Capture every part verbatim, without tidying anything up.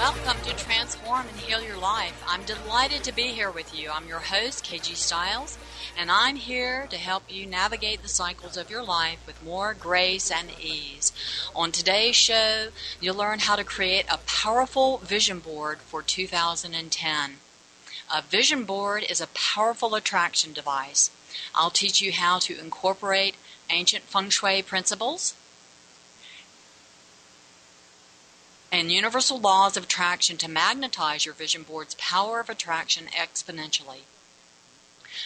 Welcome to Transform and Heal Your Life. I'm delighted to be here with you. I'm your host, K G Styles, and I'm here to help you navigate the cycles of your life with more grace and ease. On today's show, you'll learn how to create a powerful vision board for two thousand ten. A vision board is a powerful attraction device. I'll teach you how to incorporate ancient feng shui principles and universal laws of attraction to magnetize your vision board's power of attraction exponentially.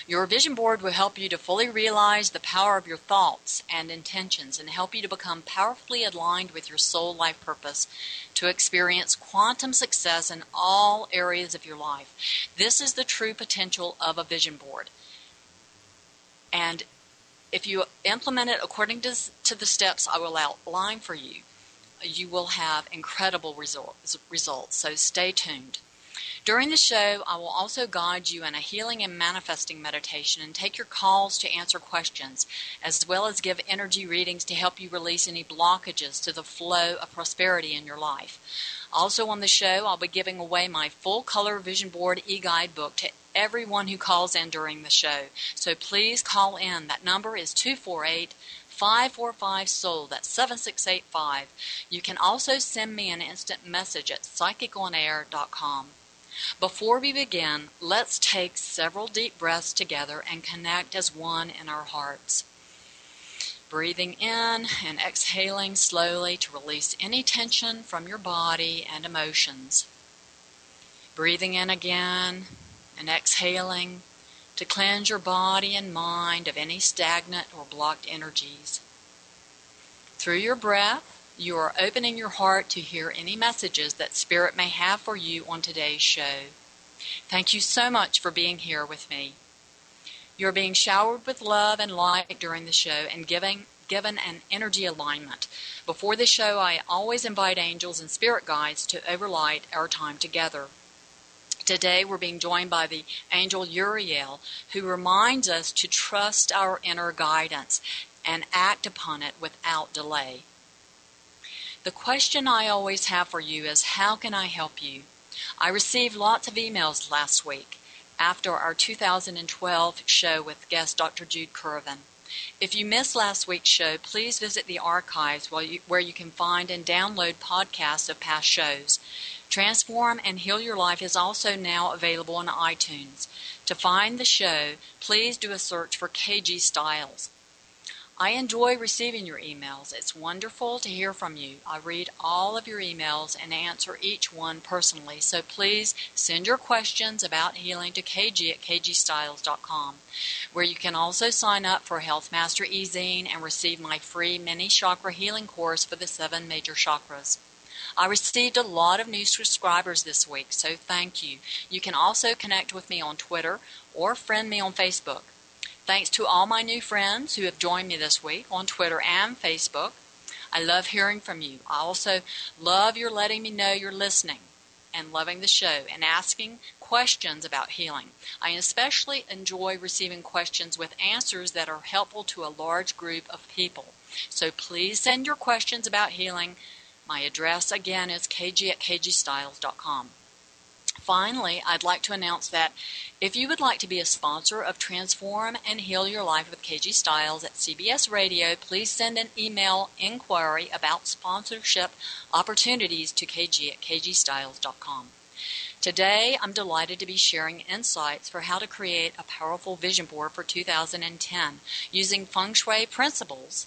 Your vision board will help you to fully realize the power of your thoughts and intentions and help you to become powerfully aligned with your soul life purpose to experience quantum success in all areas of your life. This is the true potential of a vision board. And if you implement it according to, to the steps I will outline for you, you will have incredible results, results, so stay tuned. During the show, I will also guide you in a healing and manifesting meditation and take your calls to answer questions, as well as give energy readings to help you release any blockages to the flow of prosperity in your life. Also on the show, I'll be giving away my full-color vision board e-guide book to everyone who calls in during the show, so please call in. That number is two four eight, five four five, soul. That's seven six eight five. You can also send me an instant message at Psychic On Air dot com. Before we begin, let's take several deep breaths together and connect as one in our hearts. Breathing in and exhaling slowly to release any tension from your body and emotions. Breathing in again and exhaling to cleanse your body and mind of any stagnant or blocked energies. Through your breath, you are opening your heart to hear any messages that Spirit may have for you on today's show. Thank you so much for being here with me. You're being showered with love and light during the show and giving, given an energy alignment. Before the show, I always invite angels and spirit guides to overlight our time together. Today we're being joined by the angel Uriel, who reminds us to trust our inner guidance and act upon it without delay. The question I always have for you is, how can I help you? I received lots of emails last week after our two thousand twelve show with guest Doctor Jude Curvin. If you missed last week's show, please visit the archives where you, where you can find and download podcasts of past shows. Transform and Heal Your Life is also now available on iTunes. To find the show, please do a search for K G Styles. I enjoy receiving your emails. It's wonderful to hear from you. I read all of your emails and answer each one personally, so please send your questions about healing to K G at K G Styles dot com, where you can also sign up for Health Master e-zine and receive my free mini chakra healing course for the seven major chakras. I received a lot of new subscribers this week, so thank you. You can also connect with me on Twitter or friend me on Facebook. Thanks to all my new friends who have joined me this week on Twitter and Facebook. I love hearing from you. I also love your letting me know you're listening and loving the show and asking questions about healing. I especially enjoy receiving questions with answers that are helpful to a large group of people. So please send your questions about healing. My address, again, is K G at K G Styles dot com. Finally, I'd like to announce that if you would like to be a sponsor of Transform and Heal Your Life with K G Styles at C B S Radio, please send an email inquiry about sponsorship opportunities to K G at K G Styles dot com. Today, I'm delighted to be sharing insights for how to create a powerful vision board for two thousand ten using feng shui principles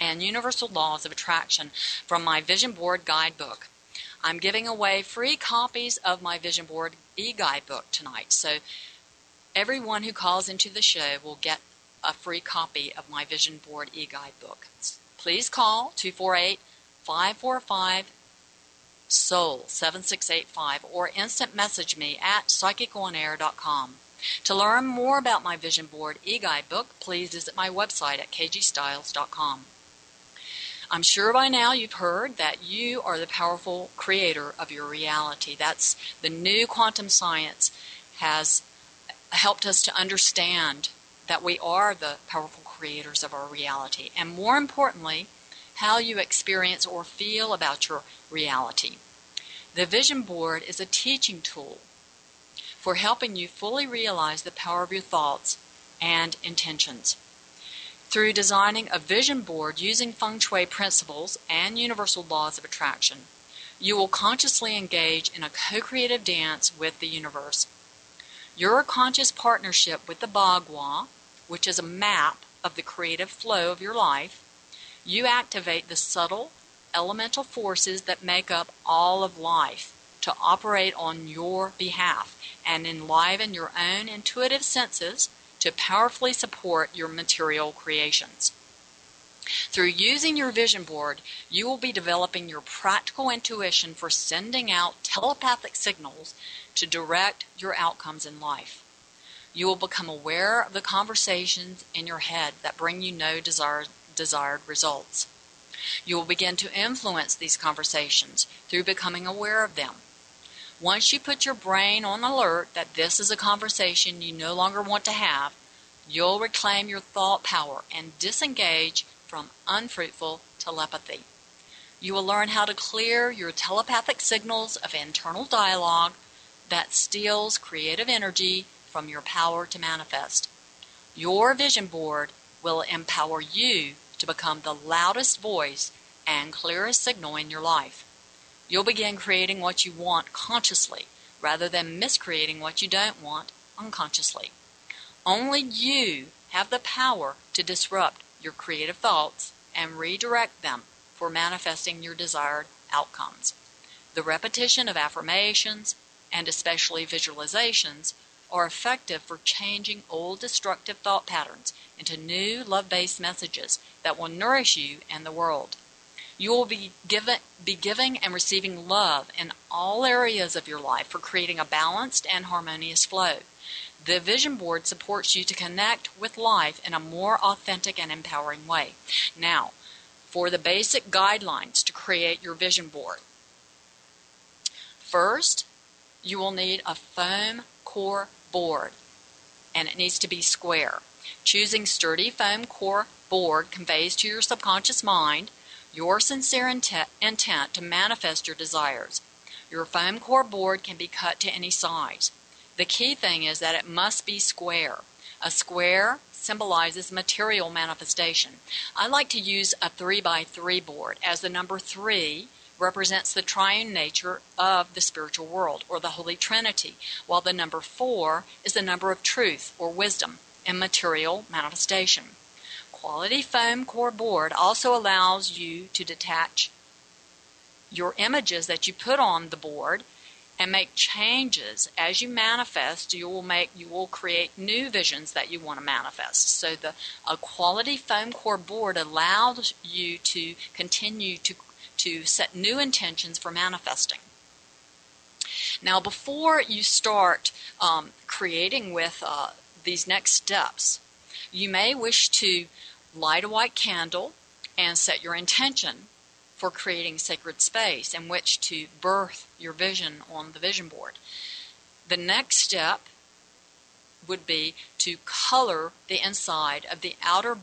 and universal laws of attraction from my vision board guidebook. I'm giving away free copies of my vision board e-guidebook tonight, so everyone who calls into the show will get a free copy of my vision board e-guidebook. Please call two four eight, five four five, soul seven six eight five or instant message me at Psychic On Air dot com. To learn more about my vision board e-guidebook, please visit my website at K G Styles dot com. I'm sure by now you've heard that you are the powerful creator of your reality. That's the new quantum science has helped us to understand that we are the powerful creators of our reality. And more importantly, how you experience or feel about your reality. The vision board is a teaching tool for helping you fully realize the power of your thoughts and intentions. Through designing a vision board using feng shui principles and universal laws of attraction, you will consciously engage in a co-creative dance with the universe. Your conscious partnership with the Bagua, which is a map of the creative flow of your life, you activate the subtle elemental forces that make up all of life to operate on your behalf and enliven your own intuitive senses to powerfully support your material creations. Through using your vision board, you will be developing your practical intuition for sending out telepathic signals to direct your outcomes in life. You will become aware of the conversations in your head that bring you no desired, desired results. You will begin to influence these conversations through becoming aware of them. Once you put your brain on alert that this is a conversation you no longer want to have, you'll reclaim your thought power and disengage from unfruitful telepathy. You will learn how to clear your telepathic signals of internal dialogue that steals creative energy from your power to manifest. Your vision board will empower you to become the loudest voice and clearest signal in your life. You'll begin creating what you want consciously rather than miscreating what you don't want unconsciously. Only you have the power to disrupt your creative thoughts and redirect them for manifesting your desired outcomes. The repetition of affirmations, and especially visualizations, are effective for changing old destructive thought patterns into new love-based messages that will nourish you and the world. You will be, given, be giving and receiving love in all areas of your life for creating a balanced and harmonious flow. The vision board supports you to connect with life in a more authentic and empowering way. Now, for the basic guidelines to create your vision board. First, you will need a foam core board, and it needs to be square. Choosing sturdy foam core board conveys to your subconscious mind your sincere intent, intent to manifest your desires. Your foam core board can be cut to any size. The key thing is that it must be square. A square symbolizes material manifestation. I like to use a three by three board, as the number three represents the triune nature of the spiritual world, or the Holy Trinity, while the number four is the number of truth, or wisdom, and material manifestation. Quality foam core board also allows you to detach your images that you put on the board and make changes. As you manifest, you will make, you will create new visions that you want to manifest. So the a quality foam core board allows you to continue to to set new intentions for manifesting. Now, before you start um, creating with uh, these next steps, you may wish to light a white candle and set your intention for creating sacred space in which to birth your vision on the vision board. The next step would be to color the inside of the outer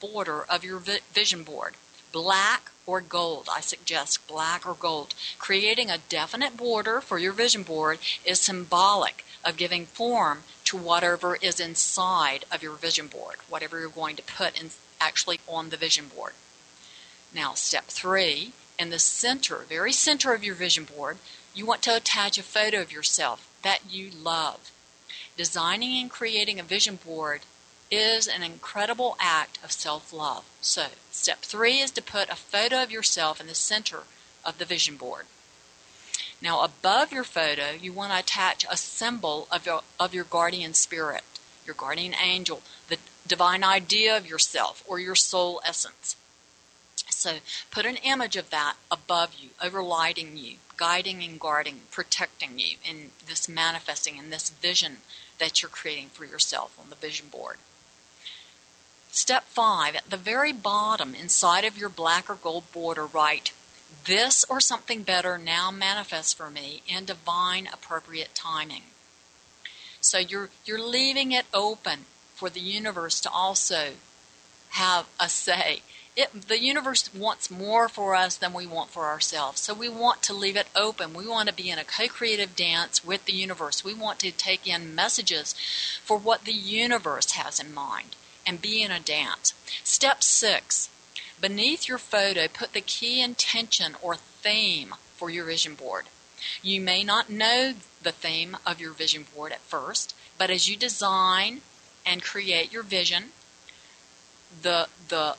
border of your vi- vision board, black or gold. I suggest black or gold. Creating a definite border for your vision board is symbolic of giving form to whatever is inside of your vision board, whatever you're going to put in, actually on the vision board. Now, step three, in the center, very center of your vision board, you want to attach a photo of yourself that you love. Designing and creating a vision board is an incredible act of self-love. So, step three is to put a photo of yourself in the center of the vision board. Now, above your photo, you want to attach a symbol of your, of your guardian spirit, your guardian angel, the divine idea of yourself, or your soul essence. So, put an image of that above you, overlighting you, guiding and guarding, protecting you in this manifesting, in this vision that you're creating for yourself on the vision board. Step five, at the very bottom, inside of your black or gold border, write, "This or something better now manifests for me in divine appropriate timing." So you're you're leaving it open for the universe to also have a say it, the universe wants more for us than we want for ourselves. So we want to leave it open. We want to be in a co-creative dance with the universe. We want to take in messages for what the universe has in mind and be in a dance. Step six, beneath your photo, put the key intention or theme for your vision board. You may not know the theme of your vision board at first, but as you design and create your vision, the the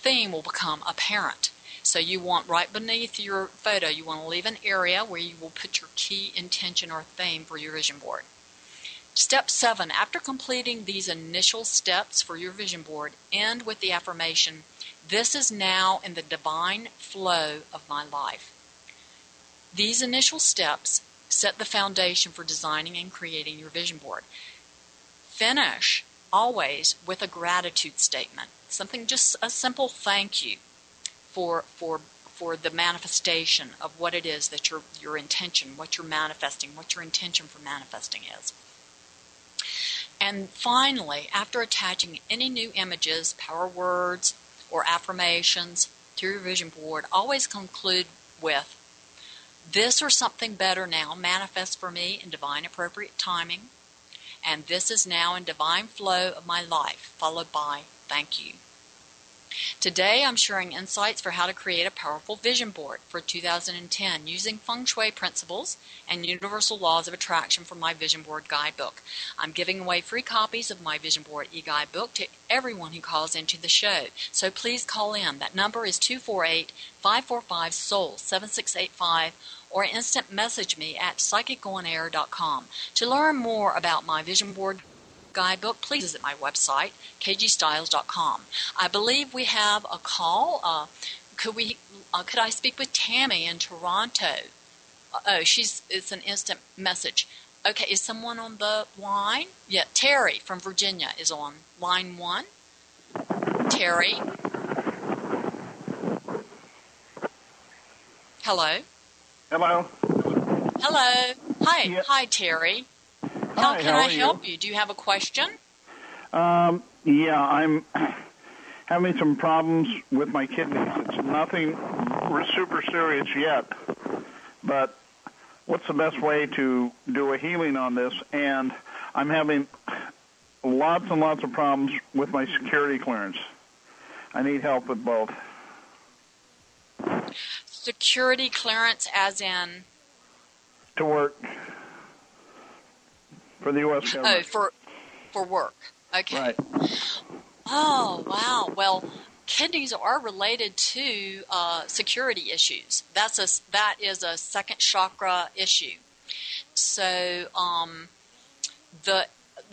theme will become apparent. So you want, right beneath your photo, you want to leave an area where you will put your key intention or theme for your vision board. Step seven, after completing these initial steps for your vision board, end with the affirmation, "This is now in the divine flow of my life." These initial steps set the foundation for designing and creating your vision board. Finish always with a gratitude statement, something, just a simple thank you for for for the manifestation of what it is that your your intention, what you're manifesting, what your intention for manifesting is. And finally, after attaching any new images, power words, or affirmations to your vision board, always conclude with, "This or something better now manifests for me in divine appropriate timing, and this is now in divine flow of my life," followed by "Thank you." Today I'm sharing insights for how to create a powerful vision board for two thousand ten using feng shui principles and universal laws of attraction from my vision board guidebook. I'm giving away free copies of my vision board e-guidebook to everyone who calls into the show. So please call in. That number is two four eight, five four five, S O U L, seven six eight five, or instant message me at Psychic On Air dot com. To learn more about my vision board guidebook, please visit my website, K G Styles dot com. I believe we have a call. Uh, could we? Uh, could I speak with Tammy in Toronto? Uh, oh, she's. It's an instant message. Okay, is someone on the line? Yeah, Terry from Virginia is on line one. Terry. Hello. Hello. Hello. Hi. Yes. Hi, Terry. How Hi, can how I help you? you? Do you have a question? Um, yeah, I'm having some problems with my kidneys. It's nothing super serious yet, but what's the best way to do a healing on this? And I'm having lots and lots of problems with my security clearance. I need help with both. Security clearance as in? To work. For the U S government. Oh, for, for work. Okay. Right. Oh, wow. Well, kidneys are related to uh, security issues. That's a, that is a second chakra issue. So um, the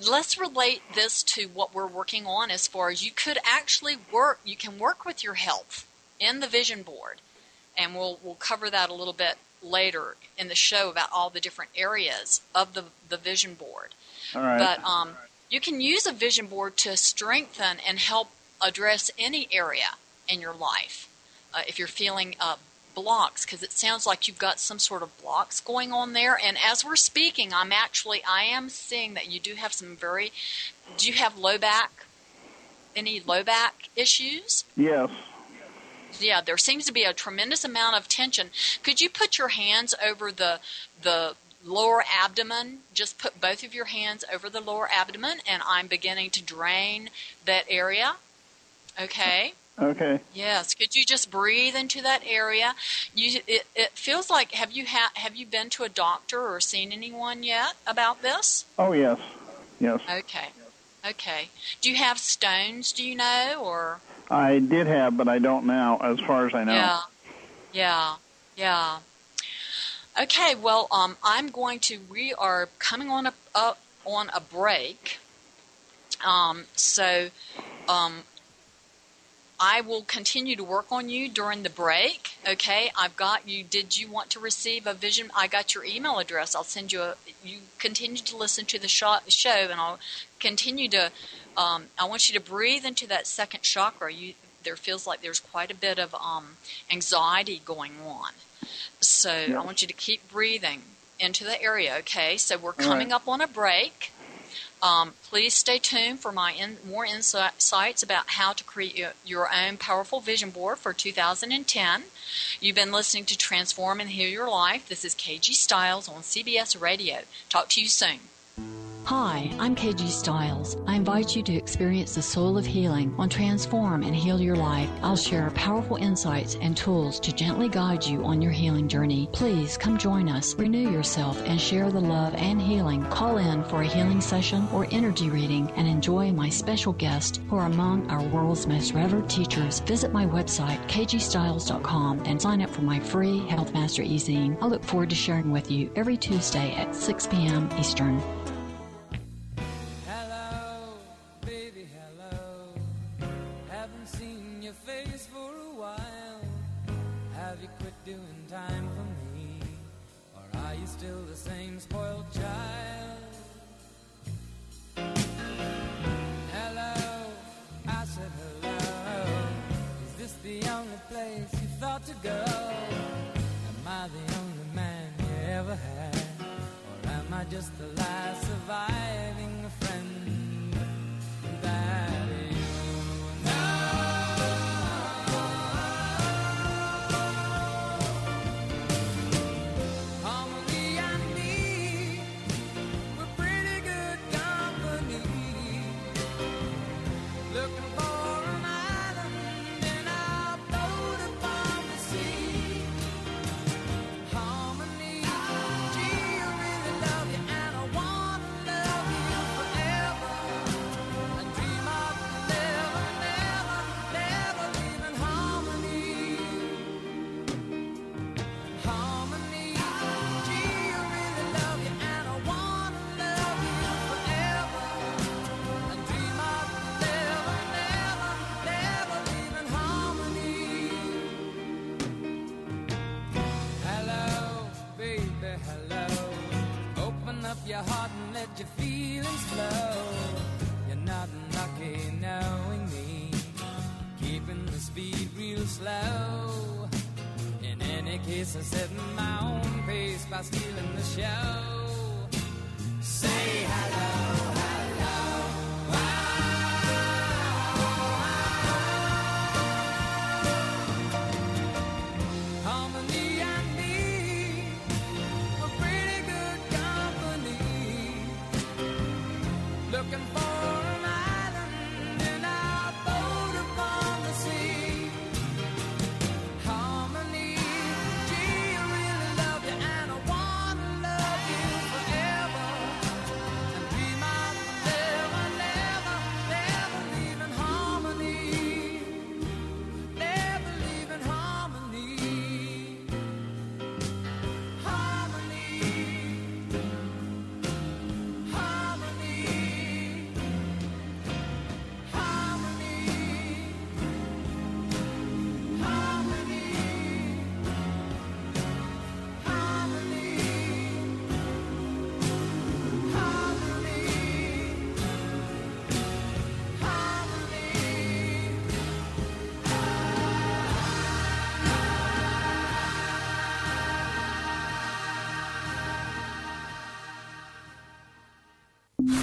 let's relate this to what we're working on as far as you could actually work. You can work with your health in the vision board, and we'll we'll cover that a little bit later in the show about all the different areas of the, the vision board. All right. But um, right. you can use a vision board to strengthen and help address any area in your life uh, if you're feeling uh, blocks, because it sounds like you've got some sort of blocks going on there. And as we're speaking, I'm actually, I am seeing that you do have some very, do you have low back, any low back issues? Yes. Yeah, there seems to be a tremendous amount of tension. Could you put your hands over the the lower abdomen? Just put both of your hands over the lower abdomen, and I'm beginning to drain that area. Okay? Okay. Yes. Could you just breathe into that area? You, it, it feels like, have you ha- have you been to a doctor or seen anyone yet about this? Oh, yes. Yes. Okay. Okay. Do you have stones, do you know, or... I did have, but I don't now, as far as I know. Yeah, yeah, yeah. Okay, well, um, I'm going to, we are coming on a, uh, on a break. Um, so um, I will continue to work on you during the break, okay? I've got you, did you want to receive a vision? I got your email address. I'll send you a, you continue to listen to the show, and I'll continue to, Um, I want you to breathe into that second chakra. You, there feels like there's quite a bit of um, anxiety going on. So yeah. I want you to keep breathing into the area, okay? So we're coming right up on a break. Um, please stay tuned for my in, more insights about how to create your, your own powerful vision board for two thousand ten. You've been listening to Transform and Heal Your Life. This is K G Styles on C B S Radio. Talk to you soon. Hi, I'm K G Styles. I invite you to experience the soul of healing on Transform and Heal Your Life. I'll share powerful insights and tools to gently guide you on your healing journey. Please come join us, renew yourself, and share the love and healing. Call in for a healing session or energy reading and enjoy my special guests who are among our world's most revered teachers. Visit my website, K G Styles dot com, and sign up for my free Health Master e-zine. I look forward to sharing with you every Tuesday at six p.m. Eastern.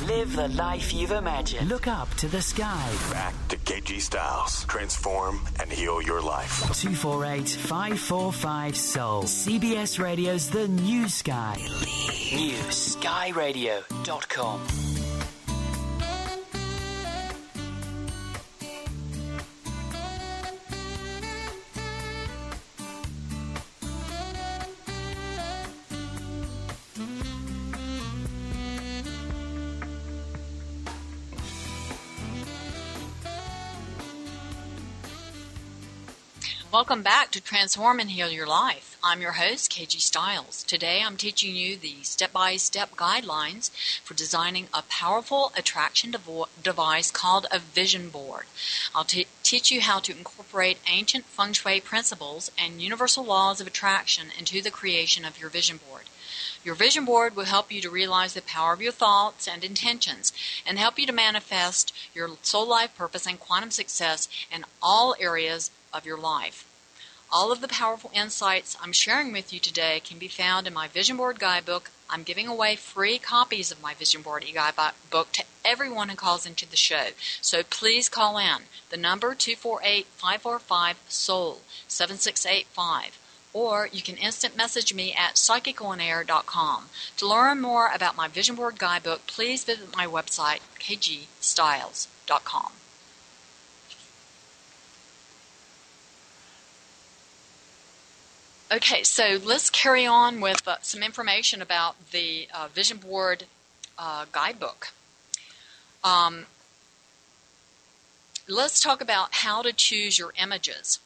Live the life you've imagined. Look up to the sky. Back to K G Styles. Transform and heal your life. two four eight, five four five, S O U L. C B S Radio's The New Sky. New Sky Radio dot com. Welcome back to Transform and Heal Your Life. I'm your host, K G Styles. Today I'm teaching you the step-by-step guidelines for designing a powerful attraction devo- device called a vision board. I'll t- teach you how to incorporate ancient feng shui principles and universal laws of attraction into the creation of your vision board. Your vision board will help you to realize the power of your thoughts and intentions and help you to manifest your soul life purpose and quantum success in all areas of your life. All of the powerful insights I'm sharing with you today can be found in my Vision Board Guidebook. I'm giving away free copies of my Vision Board e-guidebook to everyone who calls into the show. So please call in. The number two four eight, five four five, S O U L, seven six eight five. Or you can instant message me at Psychic On Air dot com. To learn more about my Vision Board Guidebook, please visit my website, K G Styles dot com. Okay, so let's carry on with uh, some information about the uh, Vision Board uh, Guidebook. Um, let's talk about how to choose your images.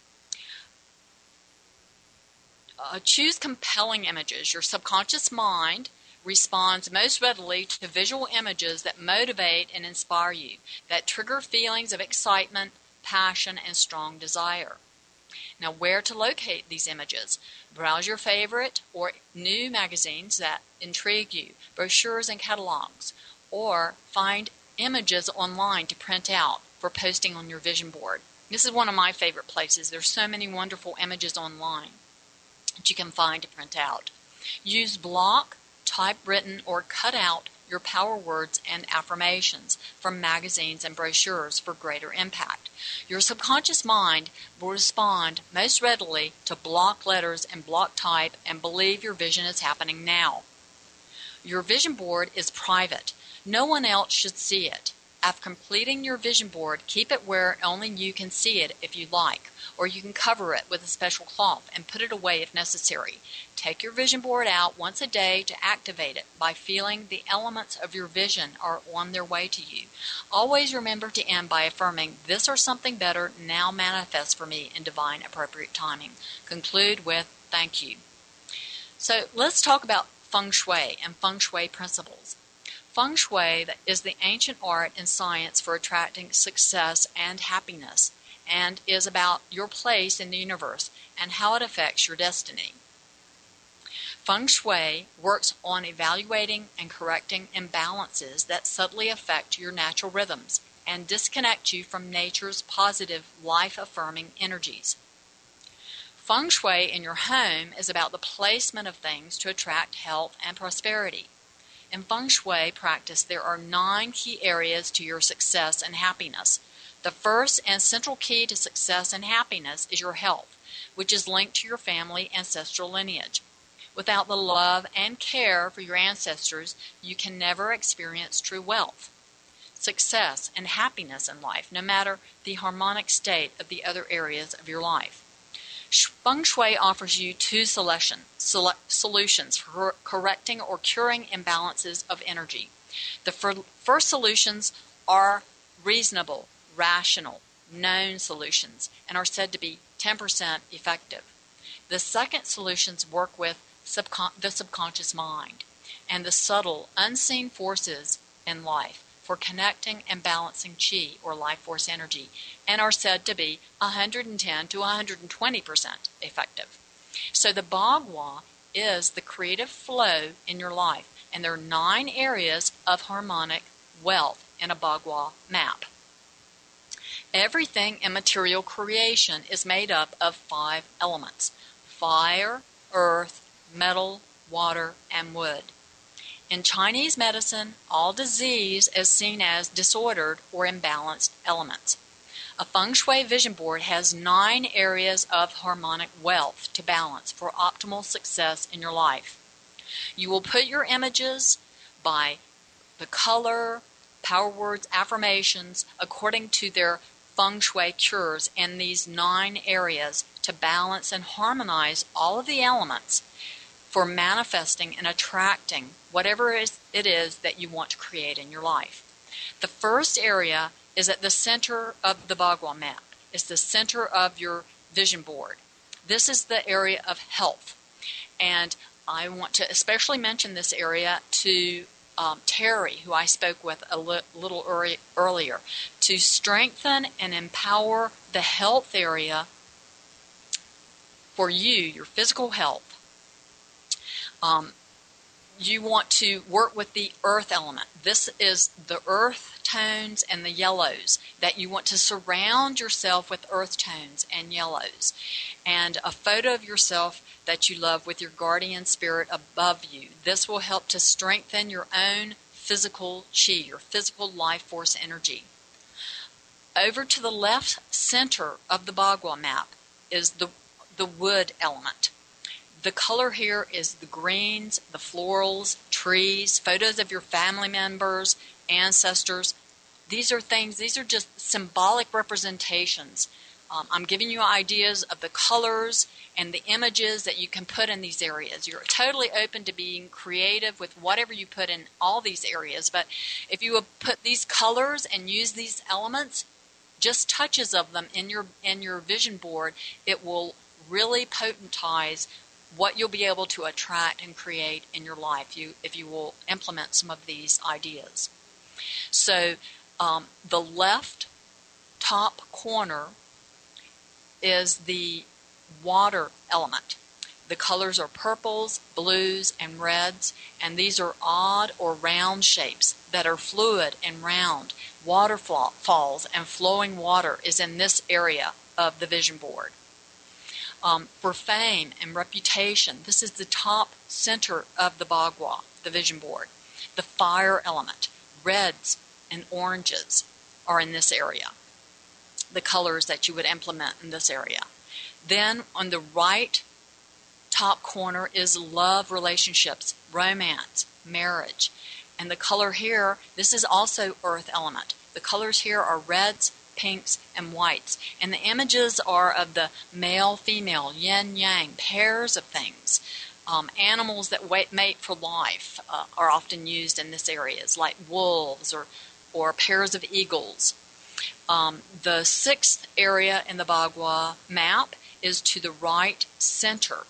Uh, choose compelling images. Your subconscious mind responds most readily to visual images that motivate and inspire you, that trigger feelings of excitement, passion, and strong desire. Now, where to locate these images? Browse your favorite or new magazines that intrigue you, brochures and catalogs, or find images online to print out for posting on your vision board. This is one of my favorite places. There's so many wonderful images online that you can find to print out. Use block, typewritten, or cut out your power words and affirmations from magazines and brochures for greater impact. Your subconscious mind will respond most readily to block letters and block type and believe your vision is happening now. Your vision board is private. No one else should see it. After completing your vision board, keep it where only you can see it if you like, or you can cover it with a special cloth and put it away if necessary. Take your vision board out once a day to activate it by feeling the elements of your vision are on their way to you. Always remember to end by affirming, "This or something better now manifests for me in divine appropriate timing." Conclude with, "Thank you." So let's talk about feng shui and feng shui principles. Feng Shui is the ancient art and science for attracting success and happiness, and is about your place in the universe and how it affects your destiny. Feng Shui works on evaluating and correcting imbalances that subtly affect your natural rhythms and disconnect you from nature's positive, life-affirming energies. Feng Shui in your home is about the placement of things to attract health and prosperity. In Feng Shui practice, there are nine key areas to your success and happiness. The first and central key to success and happiness is your health, which is linked to your family ancestral lineage. Without the love and care for your ancestors, you can never experience true wealth, success, and happiness in life, no matter the harmonic state of the other areas of your life. Feng Shui offers you two solution, sol- solutions for correcting or curing imbalances of energy. The fir- first solutions are reasonable, rational, known solutions, and are said to be ten percent effective. The second solutions work with subcon- the subconscious mind and the subtle, unseen forces in life for connecting and balancing chi, or life force energy, and are said to be one hundred ten to one hundred twenty percent effective. So the Bagua is the creative flow in your life, and there are nine areas of harmonic wealth in a Bagua map. Everything in material creation is made up of five elements: fire, earth, metal, water, and wood. In Chinese medicine, all disease is seen as disordered or imbalanced elements. A feng shui vision board has nine areas of harmonic wealth to balance for optimal success in your life. You will put your images by the color, power words, affirmations, according to their feng shui cures in these nine areas to balance and harmonize all of the elements for manifesting and attracting whatever it is that you want to create in your life. The first area is at the center of the Bagua map. It's the center of your vision board. This is the area of health. And I want to especially mention this area to um, Terry, who I spoke with a li- little early- earlier, to strengthen and empower the health area for you, your physical health. Um, you want to work with the earth element. This is the earth tones and the yellows, that you want to surround yourself with earth tones and yellows. and a photo of yourself that you love with your guardian spirit above you. This will help to strengthen your own physical chi, your physical life force energy. Over to the left center of the Bagua map is the, the wood element. The color here is the greens, the florals, trees, photos of your family members, ancestors. These are things, these are just symbolic representations. Um, I'm giving you ideas of the colors and the images that you can put in these areas. You're totally open to being creative with whatever you put in all these areas. But if you will put these colors and use these elements, just touches of them in your, in your vision board, it will really potentize what you'll be able to attract and create in your life you, if you will implement some of these ideas. So um, the left top corner is the water element. The colors are purples, blues, and reds, and these are odd or round shapes that are fluid and round. Waterfalls and flowing water is in this area of the vision board. Um, for fame and reputation, this is the top center of the Bagua, the vision board. The fire element, reds and oranges are in this area, the colors that you would implement in this area. Then on the right top corner is love relationships, romance, marriage. And the color here, this is also earth element. The colors here are reds, pinks, and whites. And the images are of the male, female, yin, yang, pairs of things. Um, animals that wait, mate for life uh, are often used in this area, like wolves or, or pairs of eagles. Um, the sixth area in the Bagua map is to the right center,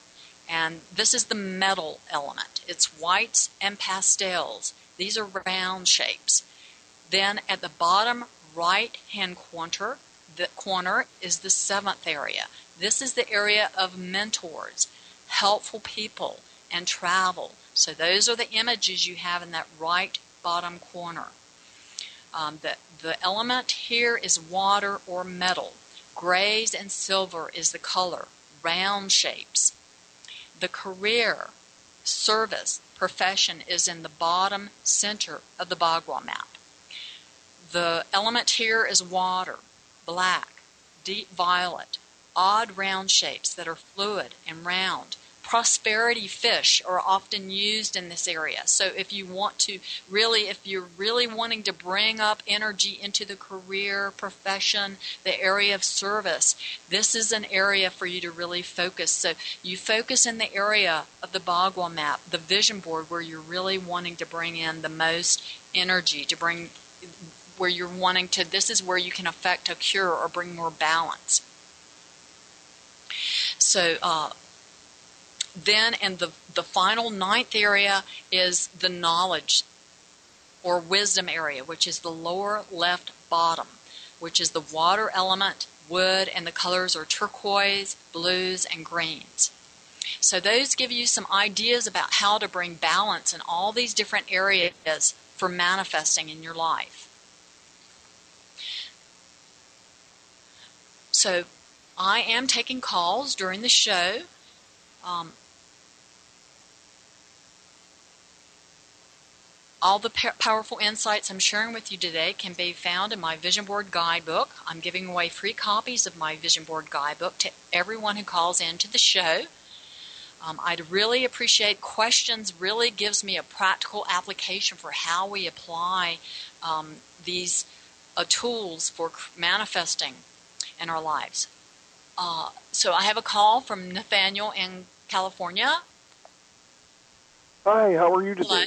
and this is the metal element. It's whites and pastels. These are round shapes. Then at the bottom right-hand corner, the corner is the seventh area. This is the area of mentors, helpful people, and travel. So those are the images you have in that right bottom corner. Um, the, the element here is water or metal. Grays and silver is the color, round shapes. The career, service, profession is in the bottom center of the Bagua map. The element here is water, black, deep violet, odd round shapes that are fluid and round. Prosperity fish are often used in this area. So if you want to really, if you're really wanting to bring up energy into the career, profession, the area of service, this is an area for you to really focus. So you focus in the area of the Bagua map, the vision board, where you're really wanting to bring in the most energy, to bring, where you're wanting to, this is where you can affect a cure or bring more balance. So, uh, Then, and the, the final ninth area is the knowledge or wisdom area, which is the lower left bottom, which is the water element, wood, and the colors are turquoise, blues, and greens. So those give you some ideas about how to bring balance in all these different areas for manifesting in your life. So I am taking calls during the show. Um, All the powerful insights I'm sharing with you today can be found in my Vision Board Guidebook. I'm giving away free copies of my Vision Board Guidebook to everyone who calls in to the show. Um, I'd really appreciate questions. Really gives me a practical application for how we apply um, these uh, tools for manifesting in our lives. Uh, so I have a call from Nathaniel in California. Hi, how are you today? Hello.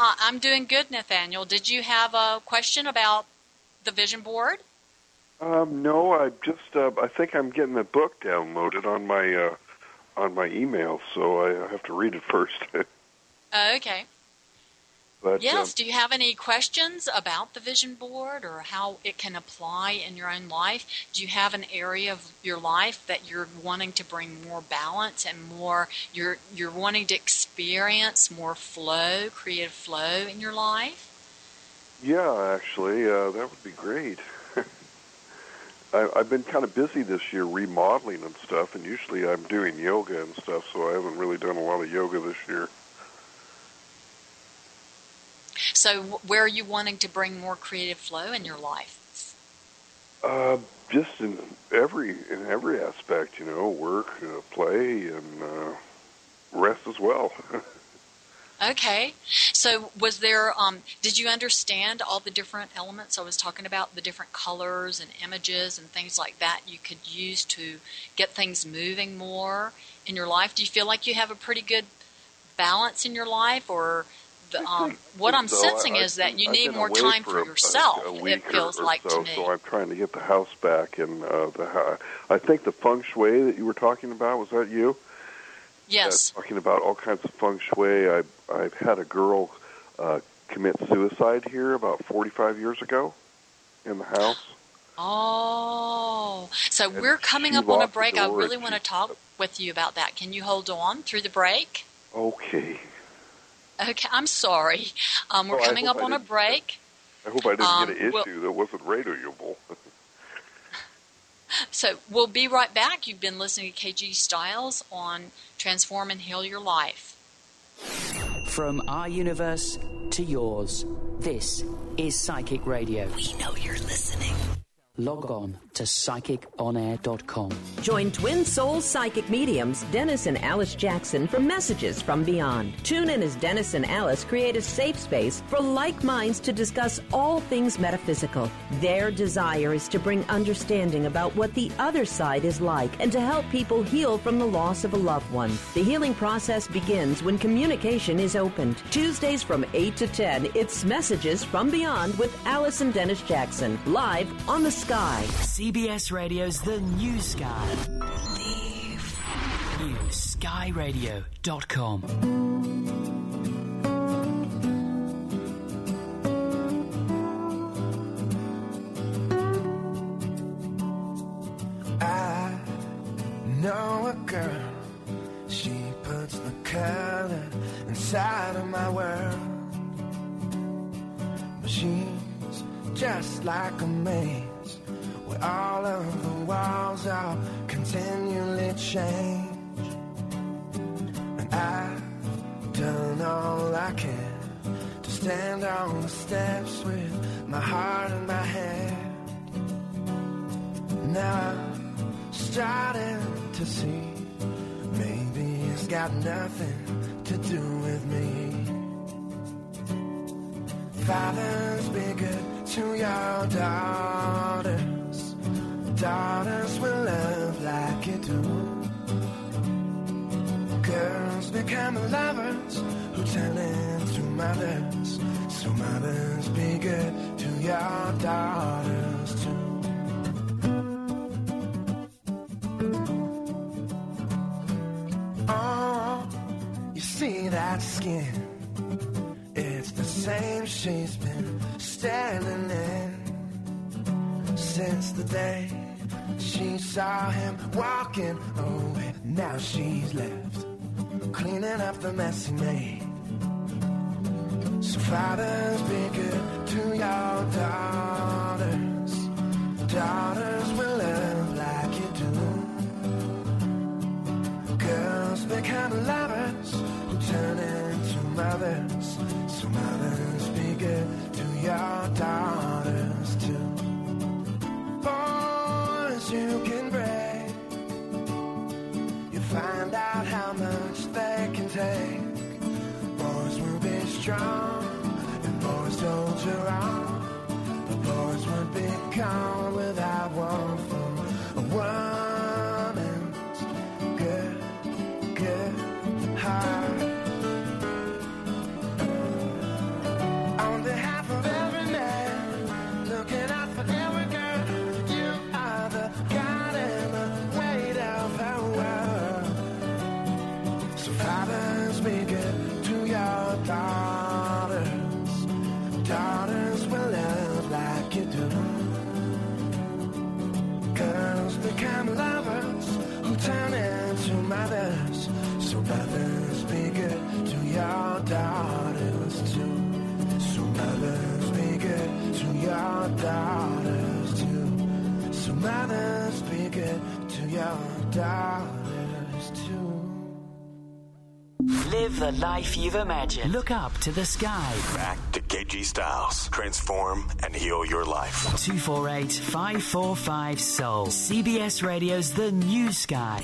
Uh, I'm doing good, Nathaniel. Did you have a question about the vision board? Um, no, I just uh, I think I'm getting the book downloaded on my uh, on my email, so I have to read it first. Okay. But, yes. Um, do you have any questions about the vision board or how it can apply in your own life? Do you have an area of your life that you're wanting to bring more balance and more? You're you're wanting to experience more flow, creative flow in your life. Yeah, actually, uh, that would be great. I, I've been kind of busy this year remodeling and stuff, and usually I'm doing yoga and stuff, so I haven't really done a lot of yoga this year. So where are you wanting to bring more creative flow in your life? Uh, just in every in every aspect, you know, work, uh, play, and uh, rest as well. Okay. So was there, um, did you understand all the different elements I was talking about, the different colors and images and things like that you could use to get things moving more in your life? Do you feel like you have a pretty good balance in your life, or the, um, what I'm so sensing I, is that you I've need more time for, for yourself, a, a week it feels or, or like so, to me. So I'm trying to get the house back. And uh, the uh, I think the feng shui that you were talking about, was that you? Yes. Uh, talking about all kinds of feng shui. I, I've had a girl uh, commit suicide here about forty-five years ago in the house. Oh. So and we're coming up on a break. I really want to talk with you about that. Can you hold on through the break? Okay. Okay, I'm sorry. Um, we're oh, coming up I on a break. I hope I didn't um, get an issue we'll, that wasn't radioable. So we'll be right back. You've been listening to K G Styles on Transform and Heal Your Life. From our universe to yours, this is Psychic Radio. We know you're listening. Log on to Psychic On Air dot com. Join twin soul psychic mediums Dennis and Alice Jackson for Messages from Beyond. Tune in as Dennis and Alice create a safe space for like minds to discuss all things metaphysical. Their desire is to bring understanding about what the other side is like and to help people heal from the loss of a loved one. The healing process begins when communication is opened. Tuesdays from eight to ten, it's Messages from Beyond with Alice and Dennis Jackson, live on the Sky. C B S Radio's The New Sky. New Sky Radio dot com. I know a girl. She puts the color inside of my world. But she's just like a maid. All of the walls are continually change, and I've done all I can to stand on the steps with my heart in my hand. Now I'm starting to see maybe it's got nothing to do with me. Fathers, be good to your daughter. Daughters will love like you do. Girls become lovers who turn into mothers. So mothers, be good to your daughters too. Oh, you see that skin? It's the same she's been standing in since the day she saw him walking away. Now she's left cleaning up the mess he made. So fathers, be good to your daughters. Daughters will love like you do. Girls become lovers who turn into mothers. So mothers, be good to your daughters too. You can break. You find out how much they can take. Boys will be strong, and boys told you wrong. But boys would be gone without one for a woman's good, good heart. On behalf of every man, looking out for every girl. Daughters, daughters will love like you do. Girls become lovers who turn into mothers. So mothers, be good to your daughters too. So mothers, be good to your daughters too. So mothers. your daughters too. Live the life you've imagined. Look up to the sky. Back to K G Styles. Transform and heal your life. two four eight, five four five, soul. C B S Radio's The New Sky.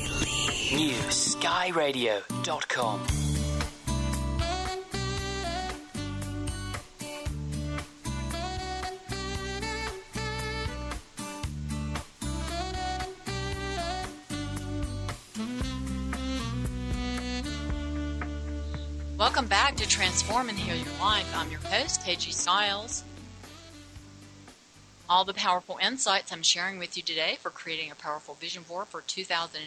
New Sky Radio dot com. Welcome back to Transform and Heal Your Life. I'm your host, K G Styles. All the powerful insights I'm sharing with you today for creating a powerful vision board for two thousand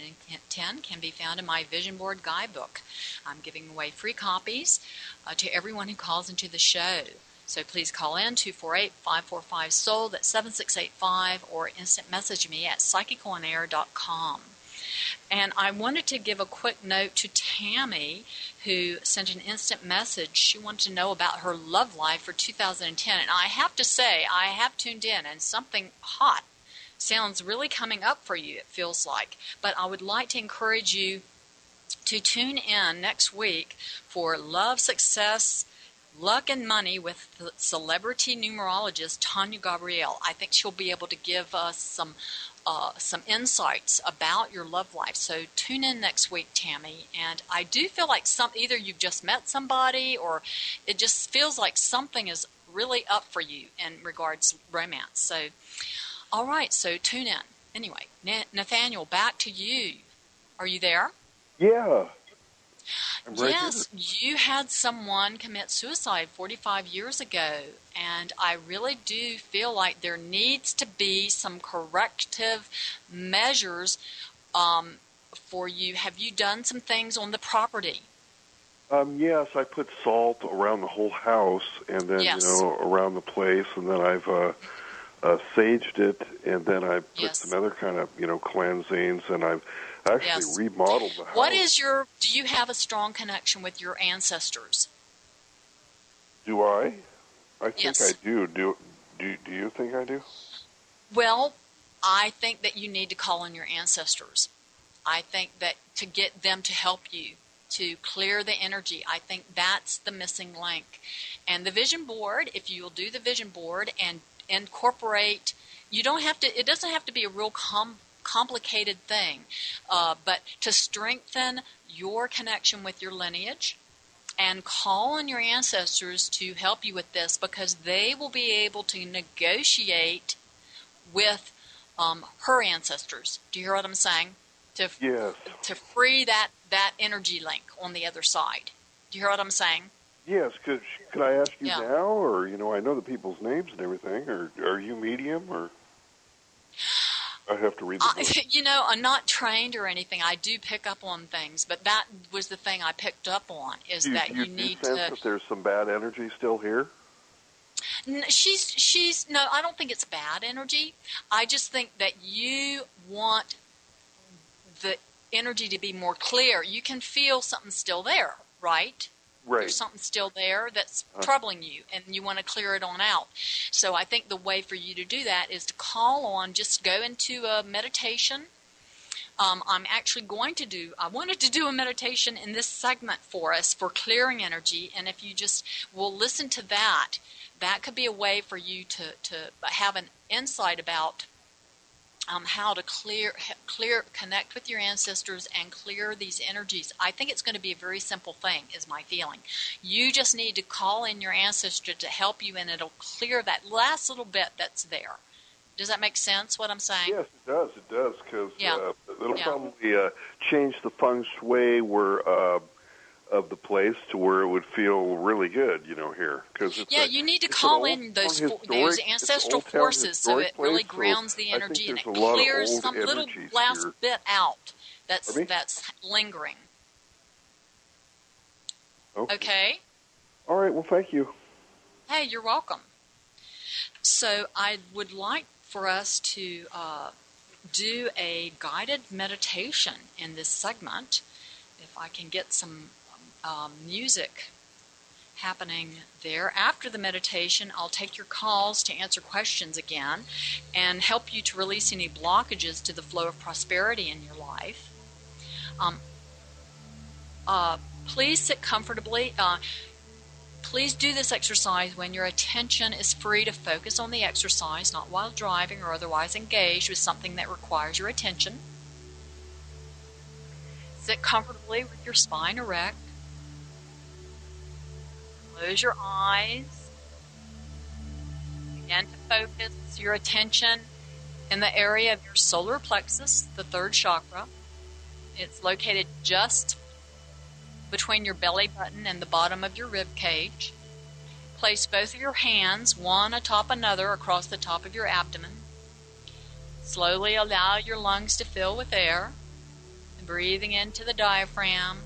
ten can be found in my Vision Board Guidebook. I'm giving away free copies uh, to everyone who calls into the show. So please call in two four eight, five four five, soul, that's seven six eight five, or instant message me at Psychic On Air dot com. And I wanted to give a quick note to Tammy, who sent an instant message. She wanted to know about her love life for two thousand ten. And I have to say, I have tuned in, and something hot sounds really coming up for you, it feels like. But I would like to encourage you to tune in next week for Love, Success, Luck and Money with celebrity numerologist Tanya Gabrielle. I think she'll be able to give us some Uh, some insights about your love life. So tune in next week, Tammy. And I do feel like some either you've just met somebody, or it just feels like something is really up for you in regards to romance. So, all right, so tune in. Anyway, Nathaniel, back to you. Are you there? Yeah. Right yes, here. You had someone commit suicide forty-five years ago, and I really do feel like there needs to be some corrective measures um, for you. Have you done some things on the property? Um, yes, I put salt around the whole house, and then yes. you know around the place, and then I've uh, uh, saged it, and then I put yes. some other kind of you know cleansings, and I've. Actually yes. remodeled the house. What is your, do you have a strong connection with your ancestors? Do I? I think yes. I do. do. Do do you think I do? Well, I think that you need to call on your ancestors. I think that to get them to help you, to clear the energy, I think that's the missing link. And the vision board, if you'll do the vision board and incorporate, you don't have to, it doesn't have to be a real complex, complicated thing, uh, but to strengthen your connection with your lineage and call on your ancestors to help you with this, because they will be able to negotiate with um, her ancestors. Do you hear what I'm saying? To yes. to free that, that energy link on the other side. Do you hear what I'm saying? Yes. Could, could I ask you yeah. now, or, you know, I know the people's names and everything, or are you medium, or... I have to read the book. Uh, you know, I'm not trained or anything. I do pick up on things, but that was the thing I picked up on, is you, that you, you need to... Do you sense that there's some bad energy still here? No, she's, she's, no, I don't think it's bad energy. I just think that you want the energy to be more clear. You can feel something still there, right? Right. There's something still there that's uh-huh. troubling you, and you want to clear it on out. So I think the way for you to do that is to call on, just go into a meditation. Um, I'm actually going to do, I wanted to do a meditation in this segment for us for clearing energy, and if you just will listen to that, that could be a way for you to, to have an insight about Um, how to clear, clear, connect with your ancestors and clear these energies. I think it's going to be a very simple thing, is my feeling. You just need to call in your ancestor to help you, and it'll clear that last little bit that's there. Does that make sense, what I'm saying? Yes, it does. It does, because yeah. uh, it'll yeah. probably uh, change the feng shui where, uh, of the place to where it would feel really good, you know, here. Cause it's yeah, a, you need to call in those historic, those ancestral forces so it really grounds the energy and it clears some little last here. bit out that's that's lingering. Okay. okay? All right, well, thank you. Hey, you're welcome. So I would like for us to uh, do a guided meditation in this segment. If I can get some um, music happening there. After the meditation, I'll take your calls to answer questions again and help you to release any blockages to the flow of prosperity in your life. Um, uh, please sit comfortably. Uh, Please do this exercise when your attention is free to focus on the exercise, not while driving or otherwise engaged with something that requires your attention. Sit comfortably with your spine erect. Close your eyes. Begin to focus your attention in the area of your solar plexus, the third chakra. It's located just between your belly button and the bottom of your rib cage. Place both of your hands, one atop another, across the top of your abdomen. Slowly allow your lungs to fill with air, breathing into the diaphragm.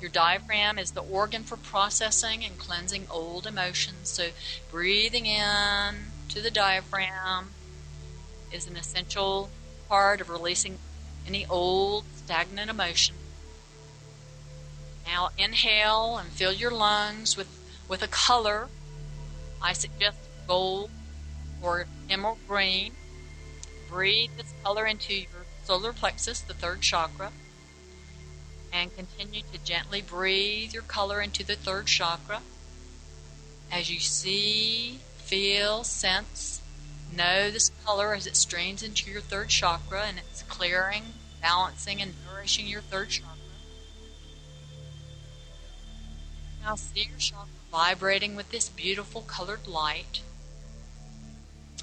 Your diaphragm is the organ for processing and cleansing old emotions, so breathing in to the diaphragm is an essential part of releasing any old, stagnant emotion. Now inhale and fill your lungs with, with a color. I suggest gold or emerald green. Breathe this color into your solar plexus, the third chakra, and continue to gently breathe your color into the third chakra as you see, feel, sense, know this color as it streams into your third chakra, and it's clearing, balancing, and nourishing your third chakra. Now see your chakra vibrating with this beautiful colored light.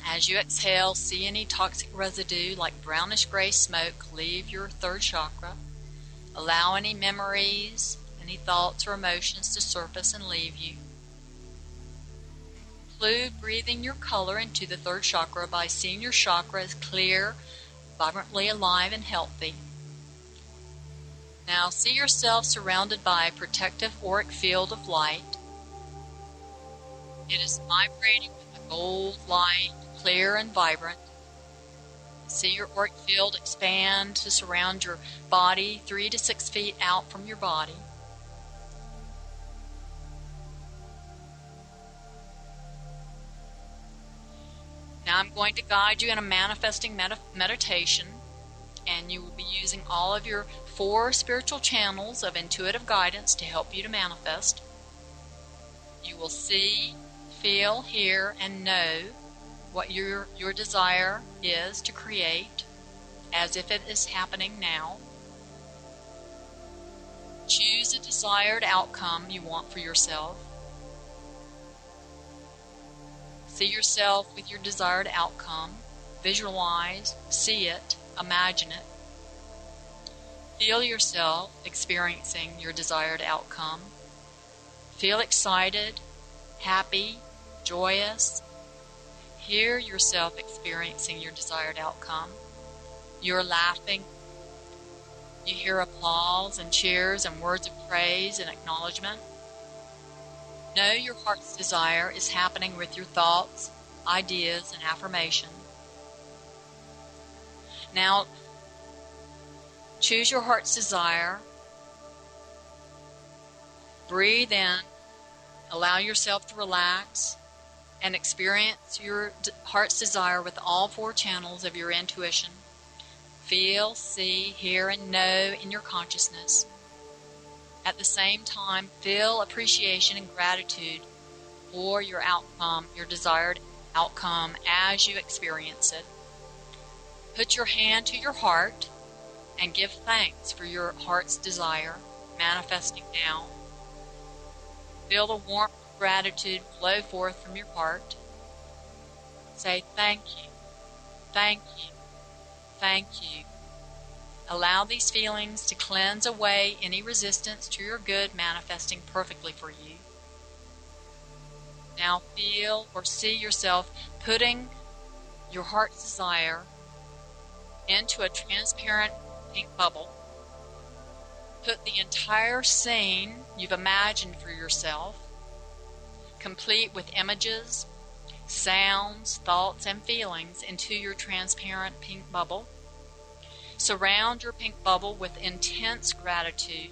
As you exhale, see any toxic residue like brownish-gray smoke leave your third chakra. Allow any memories, any thoughts or emotions to surface and leave you. Include breathing your color into the third chakra by seeing your chakra as clear, vibrantly alive, and healthy. Now see yourself surrounded by a protective auric field of light. It is vibrating with a gold light, clear and vibrant. See your auric field expand to surround your body three to six feet out from your body. Now I'm going to guide you in a manifesting med- meditation. And you will be using all of your four spiritual channels of intuitive guidance to help you to manifest. You will see, feel, hear, and know what your, your desire is to create as if it is happening now. Choose a desired outcome you want for yourself. See yourself with your desired outcome. Visualize, see it. Imagine it. Feel yourself experiencing your desired outcome. Feel excited, happy, joyous. Hear yourself experiencing your desired outcome. You're laughing. You hear applause and cheers and words of praise and acknowledgement. Know your heart's desire is happening with your thoughts, ideas, and affirmations. Now, choose your heart's desire. Breathe in. Allow yourself to relax and experience your heart's desire with all four channels of your intuition. Feel, see, hear, and know in your consciousness. At the same time, feel appreciation and gratitude for your outcome, your desired outcome, as you experience it. Put your hand to your heart and give thanks for your heart's desire manifesting now. Feel the warmth of gratitude flow forth from your heart. Say thank you, thank you, thank you. Allow these feelings to cleanse away any resistance to your good manifesting perfectly for you. Now feel or see yourself putting your heart's desire into a transparent pink bubble. Put the entire scene you've imagined for yourself, complete with images, sounds, thoughts, and feelings, into your transparent pink bubble. Surround your pink bubble with intense gratitude,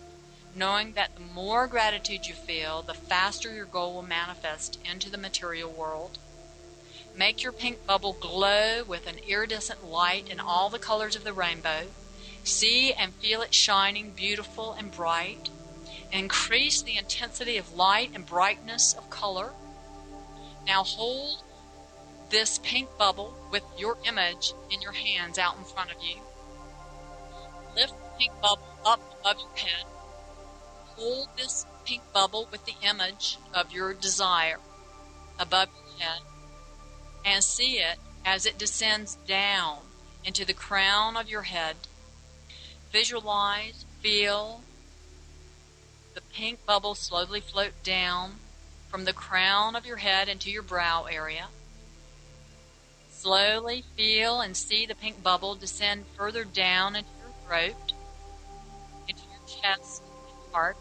knowing that the more gratitude you feel, the faster your goal will manifest into the material world. Make your pink bubble glow with an iridescent light in all the colors of the rainbow. See and feel it shining beautiful and bright. Increase the intensity of light and brightness of color. Now hold this pink bubble with your image in your hands out in front of you. Lift the pink bubble up above your head. Hold this pink bubble with the image of your desire above your head and see it as it descends down into the crown of your head. Visualize, feel the pink bubble slowly float down from the crown of your head into your brow area. Slowly feel and see the pink bubble descend further down into your throat, into your chest and heart,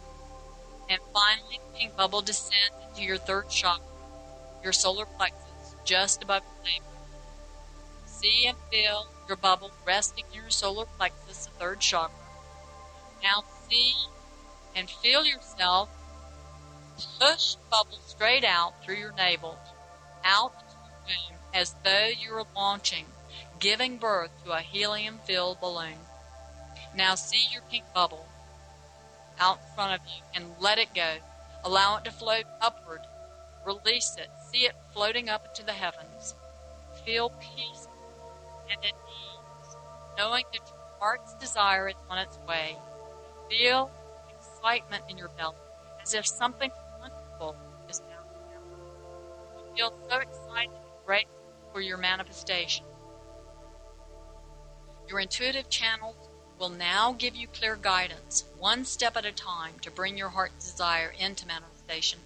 and finally the pink bubble descends into your third chakra, your solar plexus, just above your navel. See and feel your bubble resting in your solar plexus, the third chakra. Now see and feel yourself push the bubble straight out through your navel, out into your womb, as though you were launching, giving birth to a helium-filled balloon. Now see your pink bubble out in front of you and let it go. Allow it to float upward. Release it. See it floating up into the heavens. Feel peace and at ease, knowing that your heart's desire is on its way. Feel excitement in your belly, as if something wonderful is now happening. You feel so excited and grateful for your manifestation. Your intuitive channels will now give you clear guidance, one step at a time, to bring your heart's desire into manifestation.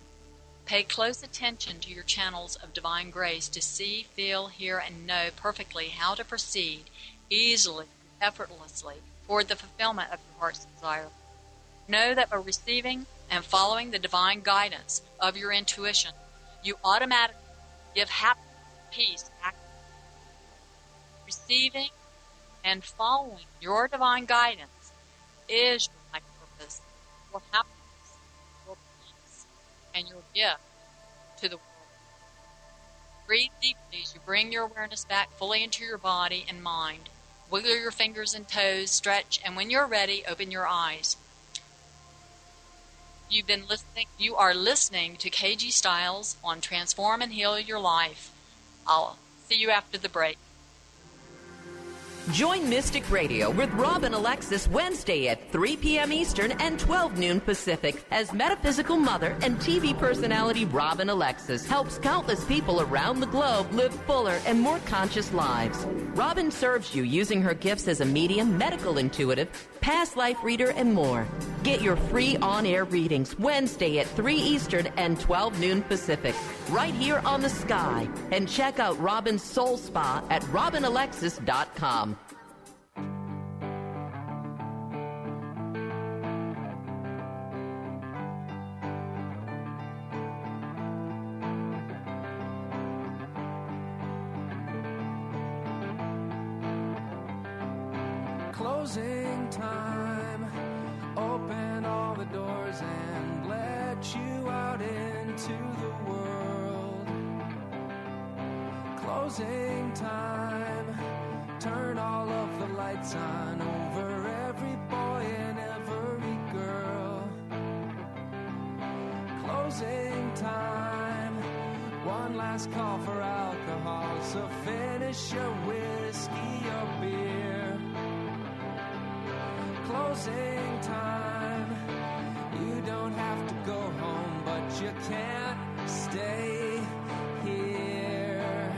Pay close attention to your channels of divine grace to see, feel, hear, and know perfectly how to proceed easily and effortlessly toward the fulfillment of your heart's desire. Know that by receiving and following the divine guidance of your intuition, you automatically give happiness and peace back. Receiving and following your divine guidance is your life purpose, your happiness, your peace, and your gift to the world. Breathe deeply as you bring your awareness back fully into your body and mind. Wiggle your fingers and toes, stretch, and when you're ready, open your eyes. You've been listening. You are listening to K G Styles on Transform and Heal Your Life. I'll see you after the break. Join Mystic Radio with Robin Alexis Wednesday at three p.m. Eastern and twelve noon Pacific as metaphysical mother and T V personality Robin Alexis helps countless people around the globe live fuller and more conscious lives. Robin serves you using her gifts as a medium, medical intuitive, past life reader, and more. Get your free on-air readings Wednesday at three Eastern and twelve noon Pacific right here on the Sky. And check out Robin's Soul Spa at Robin Alexis dot com. Closing time, open all the doors and let you out into the world. Closing time, turn all of the lights on over every boy and every girl. Closing time, one last call for alcohol, so finish your whiskey or beer. Closing time, you don't have to go home, but you can't stay here.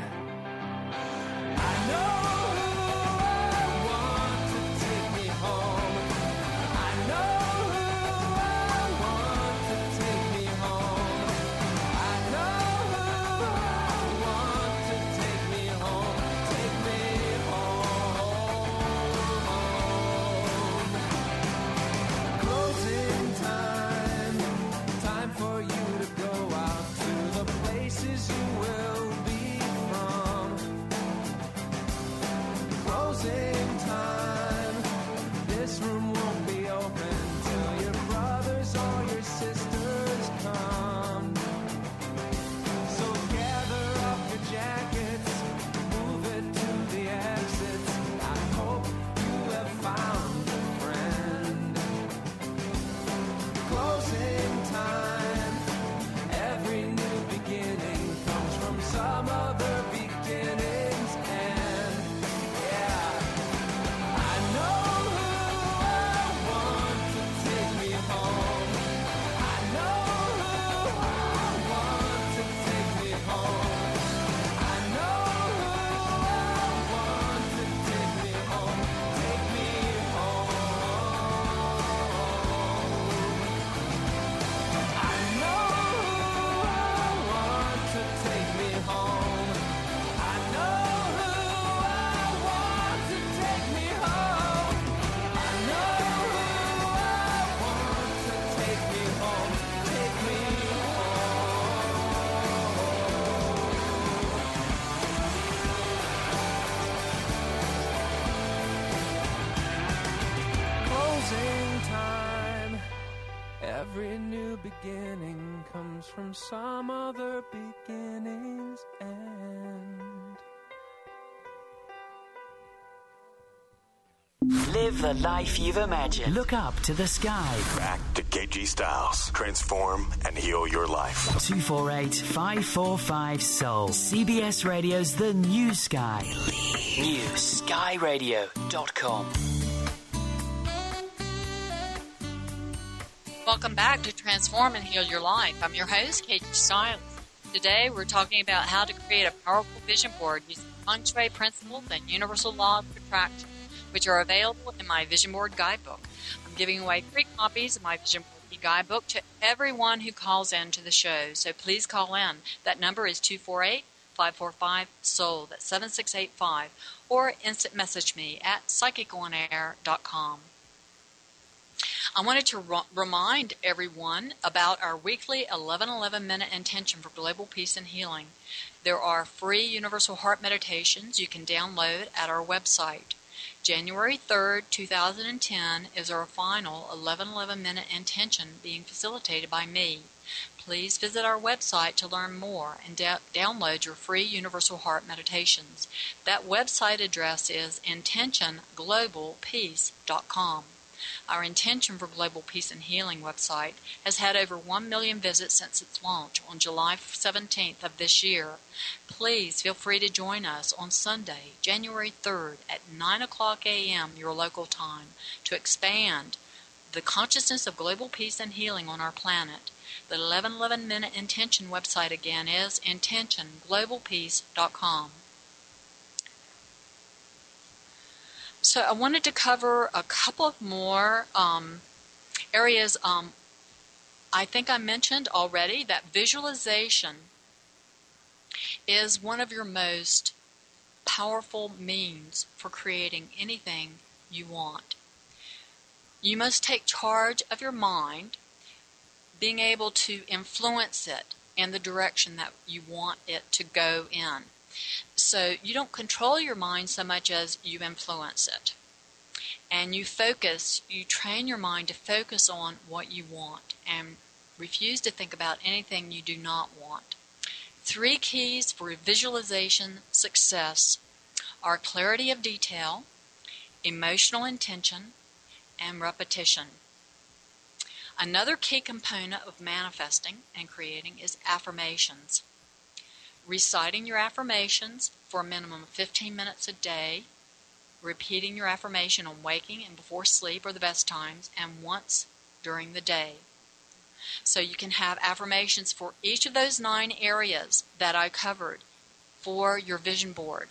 I know who I want to take me home. I know who I want to take me home. I know who I want to take me home. Take me home. Closing time, time for you to go. beginning comes from some other beginning's end. Live the life you've imagined. Look up to the sky. Back to K G Styles. Transform and heal your life. two four eight, five four five, soul. C B S Radio's The New Sky. New Sky Radio dot com. Welcome back to Transform and Heal Your Life. I'm your host, K G Styles. Today we're talking about how to create a powerful vision board using feng shui principles and universal law of attraction, which are available in my vision board guidebook. I'm giving away three copies of my vision board guidebook to everyone who calls in to the show, so please call in. That number is two four eight, five four five, soul. That's seven six eight five. Or instant message me at Psychic On Air dot com. I wanted to r- remind everyone about our weekly eleven eleven minute intention for global peace and healing. There are free universal heart meditations you can download at our website. January third, two thousand ten is our final eleven eleven minute intention being facilitated by me. Please visit our website to learn more and da- download your free universal heart meditations. That website address is intention global peace dot com. Our Intention for Global Peace and Healing website has had over one million visits since its launch on July seventeenth of this year. Please feel free to join us on Sunday, January third at nine o'clock a.m. your local time to expand the consciousness of global peace and healing on our planet. The eleven eleven minute Intention website again is intention global peace dot com. So I wanted to cover a couple of more um, areas. Um, I think I mentioned already that visualization is one of your most powerful means for creating anything you want. You must take charge of your mind, being able to influence it in the direction that you want it to go in. So you don't control your mind so much as you influence it. And you focus, you train your mind to focus on what you want and refuse to think about anything you do not want. Three keys for visualization success are clarity of detail, emotional intention, and repetition. Another key component of manifesting and creating is affirmations. Reciting your affirmations for a minimum of fifteen minutes a day, repeating your affirmation on waking and before sleep are the best times, and once during the day. So you can have affirmations for each of those nine areas that I covered for your vision board.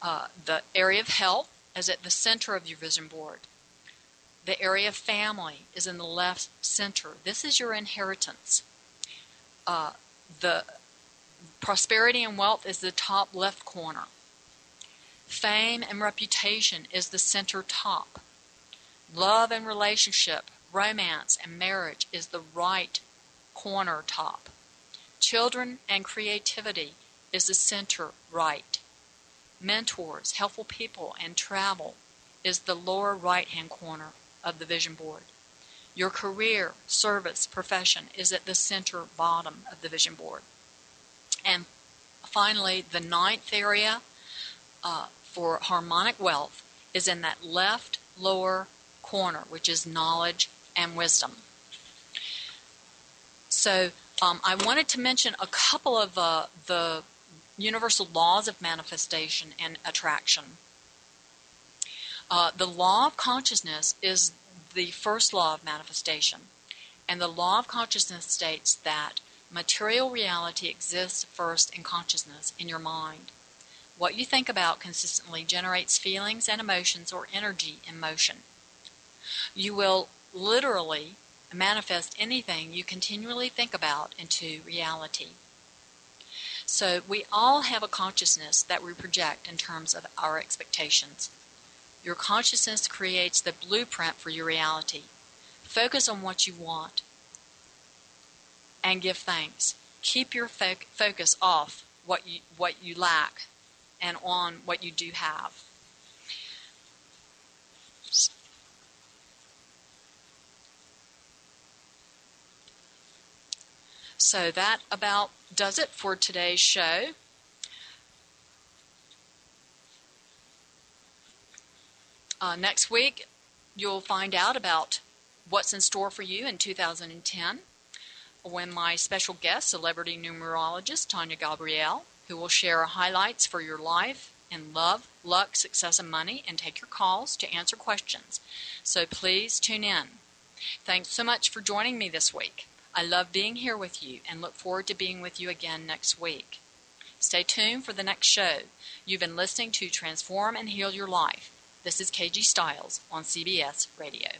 Uh, the area of health is at the center of your vision board. The area of family is in the left center. This is your inheritance. Uh, the Prosperity and wealth is the top left corner. Fame and reputation is the center top. Love and relationship, romance and marriage is the right corner top. Children and creativity is the center right. Mentors, helpful people, and travel is the lower right-hand corner of the vision board. Your career, service, profession is at the center bottom of the vision board. And finally, the ninth area uh, for harmonic wealth is in that left lower corner, which is knowledge and wisdom. So um, I wanted to mention a couple of uh, the universal laws of manifestation and attraction. Uh, the law of consciousness is the first law of manifestation. And the law of consciousness states that material reality exists first in consciousness, in your mind. What you think about consistently generates feelings and emotions or energy in motion. You will literally manifest anything you continually think about into reality. So we all have a consciousness that we project in terms of our expectations. Your consciousness creates the blueprint for your reality. Focus on what you want and give thanks. Keep your fo- focus off what you, what you lack and on what you do have. So that about does it for today's show. Uh, next week, you'll find out about what's in store for you in two thousand ten when my special guest, celebrity numerologist Tanya Gabrielle, who will share highlights for your life and love, luck, success, and money, and take your calls to answer questions. So please tune in. Thanks so much for joining me this week. I love being here with you and look forward to being with you again next week. Stay tuned for the next show. You've been listening to Transform and Heal Your Life. This is K G Styles on C B S Radio.